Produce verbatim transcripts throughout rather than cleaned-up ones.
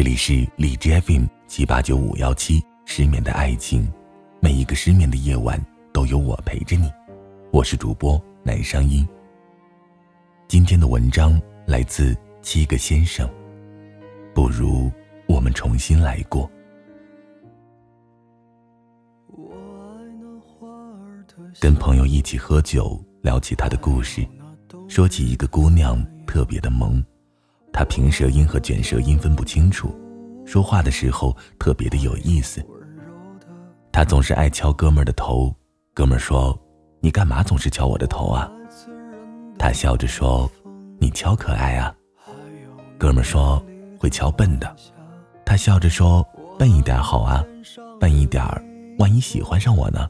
这里是荔枝 F M 七八九五幺七，失眠的爱情，每一个失眠的夜晚都有我陪着你，我是主播南商英。今天的文章来自七个先生，不如我们重新来过。跟朋友一起喝酒，聊起他的故事，说起一个姑娘特别的萌，她平舌音和卷舌音分不清楚，说话的时候特别的有意思。她总是爱敲哥们儿的头，哥们儿说：“你干嘛总是敲我的头啊？”她笑着说：“你敲可爱啊。”哥们儿说：“会敲笨的。”她笑着说：“笨一点好啊，笨一点万一喜欢上我呢？”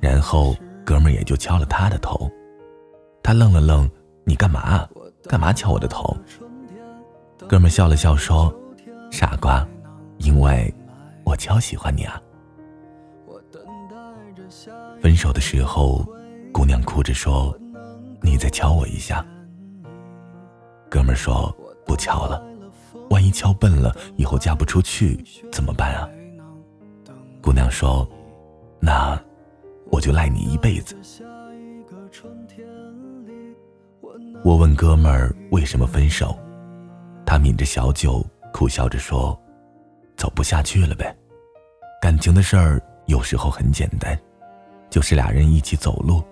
然后哥们儿也就敲了他的头。他愣了愣，你干嘛干嘛敲我的头？哥们儿笑了笑说，傻瓜，因为我敲喜欢你啊。分手的时候，姑娘哭着说，你再敲我一下。哥们儿说，不敲了，万一敲笨了以后嫁不出去怎么办啊？姑娘说，那我就赖你一辈子。我问哥们儿为什么分手，他抿着小酒苦笑着说，走不下去了呗。感情的事儿有时候很简单，就是俩人一起走路，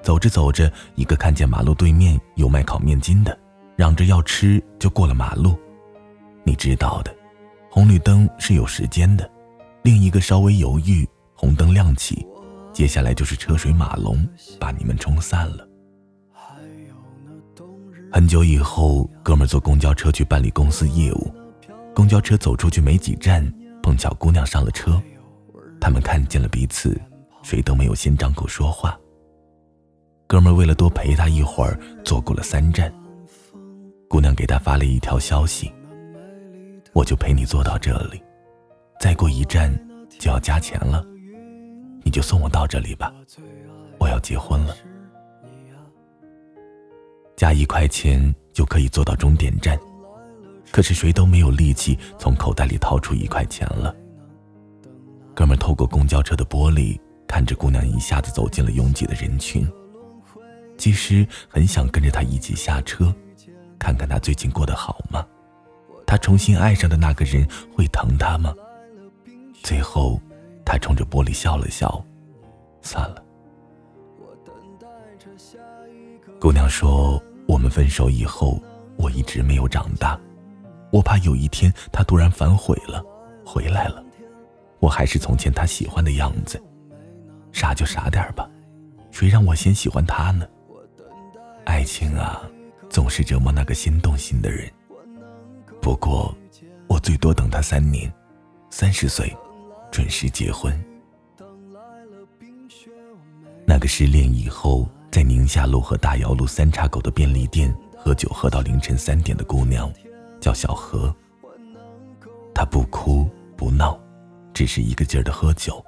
走着走着，一个看见马路对面有卖烤面筋的，嚷着要吃就过了马路。你知道的，红绿灯是有时间的，另一个稍微犹豫，红灯亮起，接下来就是车水马龙，把你们冲散了。很久以后，哥们坐公交车去办理公司业务，公交车走出去没几站，碰巧姑娘上了车，他们看见了彼此，谁都没有先张口说话。哥们为了多陪她一会儿，坐过了三站，姑娘给他发了一条消息，我就陪你坐到这里，再过一站就要加钱了，你就送我到这里吧，我要结婚了。加一块钱就可以坐到终点站，可是谁都没有力气从口袋里掏出一块钱了。哥们透过公交车的玻璃，看着姑娘一下子走进了拥挤的人群，其实很想跟着她一起下车，看看她最近过得好吗？她重新爱上的那个人会疼她吗？最后他冲着玻璃笑了笑，算了。姑娘说，我们分手以后，我一直没有长大，我怕有一天他突然反悔了，回来了，我还是从前他喜欢的样子。傻就傻点吧，谁让我先喜欢他呢？爱情啊，总是折磨那个先动心的人。不过我最多等他三年，三十岁准时结婚。那个失恋以后，在宁夏路和大窑路三岔口的便利店喝酒喝到凌晨三点的姑娘叫小何，她不哭不闹，只是一个劲儿的喝酒。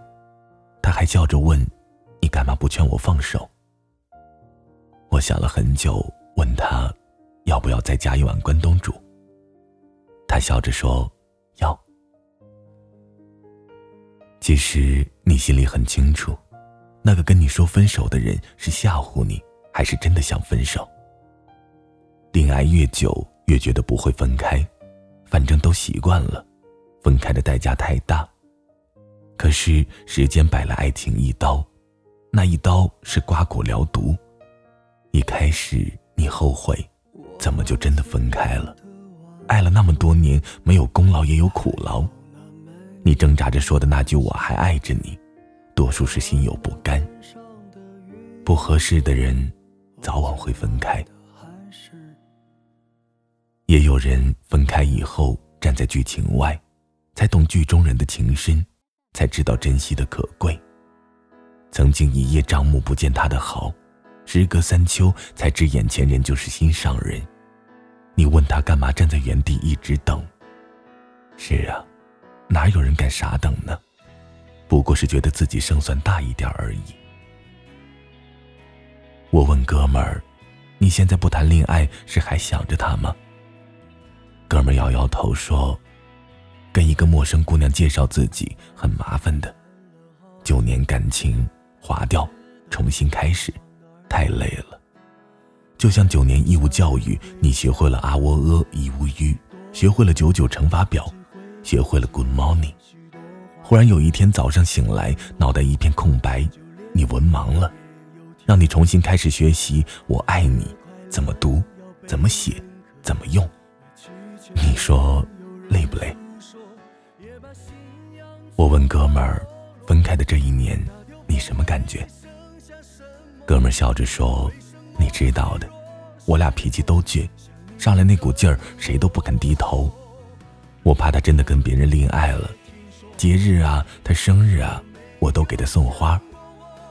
她还笑着问，你干嘛不劝我放手？我想了很久，问她要不要再加一碗关东煮。她笑着说，要。其实你心里很清楚，那个跟你说分手的人是吓唬你，还是真的想分手。恋爱越久越觉得不会分开，反正都习惯了，分开的代价太大。可是时间摆了爱情一刀，那一刀是刮骨疗毒。一开始你后悔，怎么就真的分开了？爱了那么多年，没有功劳也有苦劳。你挣扎着说的那句我还爱着你，多数是心有不甘。不合适的人早晚会分开。也有人分开以后站在剧情外，才懂剧中人的情深，才知道珍惜的可贵。曾经一叶障目不见他的好，时隔三秋才知眼前人就是心上人。你问他干嘛站在原地一直等？是啊，哪有人敢傻等呢？不过是觉得自己胜算大一点而已。我问哥们儿，你现在不谈恋爱是还想着他吗？哥们儿摇摇头说，跟一个陌生姑娘介绍自己很麻烦的，九年感情划掉，重新开始，太累了。就像九年义务教育，你学会了啊喔呃一无语，学会了九九乘法表，学会了 good morning。 忽然有一天早上醒来，脑袋一片空白，你文盲了，让你重新开始学习我爱你怎么读，怎么写，怎么用。你说累不累？我问哥们儿，分开的这一年你什么感觉？哥们儿笑着说，你知道的，我俩脾气都倔，上来那股劲儿谁都不肯低头。我怕他真的跟别人恋爱了，节日啊，他生日啊，我都给他送花，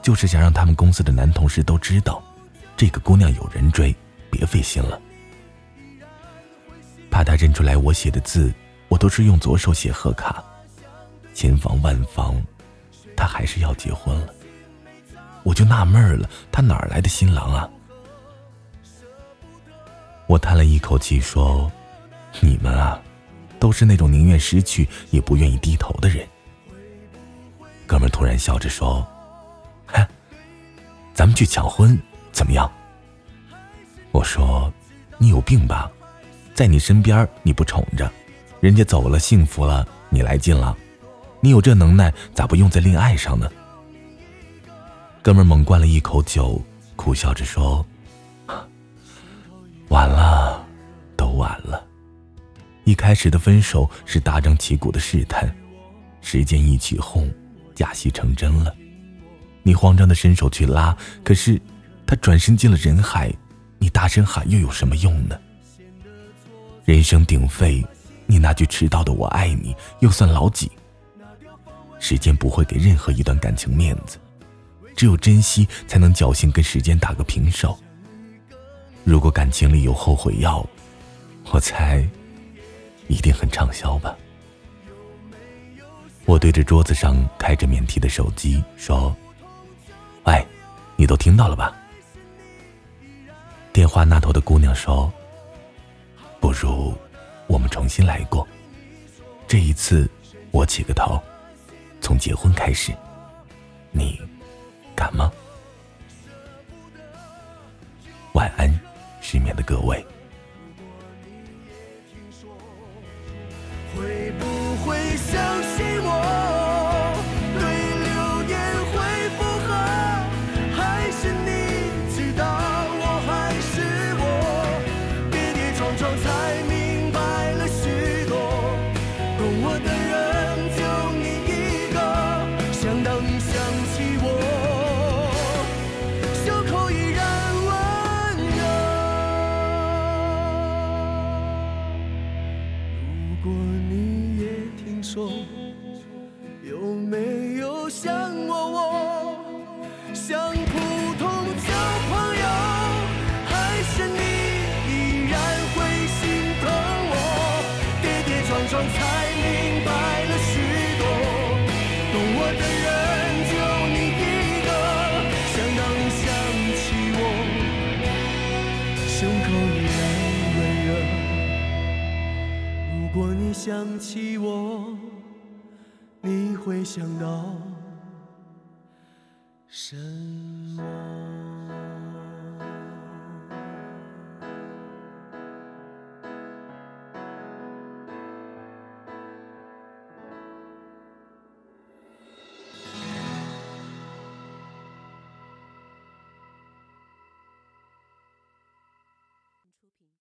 就是想让他们公司的男同事都知道，这个姑娘有人追，别费心了。怕他认出来我写的字，我都是用左手写贺卡。千防万防，他还是要结婚了。我就纳闷了，他哪来的新郎啊？我叹了一口气说，你们啊，都是那种宁愿失去也不愿意低头的人。哥们突然笑着说，嗨，咱们去抢婚怎么样？我说，你有病吧，在你身边你不宠着，人家走了幸福了，你来劲了，你有这能耐咋不用在恋爱上呢？哥们猛灌了一口酒，苦笑着说，晚了，都晚了。一开始的分手是大张旗鼓的试探，时间一起哄，假戏成真了。你慌张的伸手去拉，可是他转身进了人海，你大声喊又有什么用呢？人声鼎沸，你那句迟到的我爱你又算老几？时间不会给任何一段感情面子，只有珍惜才能侥幸跟时间打个平手。如果感情里有后悔药，我猜一定很畅销吧。我对着桌子上开着免提的手机说，喂，你都听到了吧？电话那头的姑娘说，不如我们重新来过，这一次我起个头，从结婚开始，你敢吗？晚安，失眠的各位。会不会相信我？有没有像我我像普通交朋友，还是你依然会心疼我？跌跌撞撞才明白了许多，懂我的人就你一个。想到你想起我，胸口依然温热。如果你想起我，你会想到什么？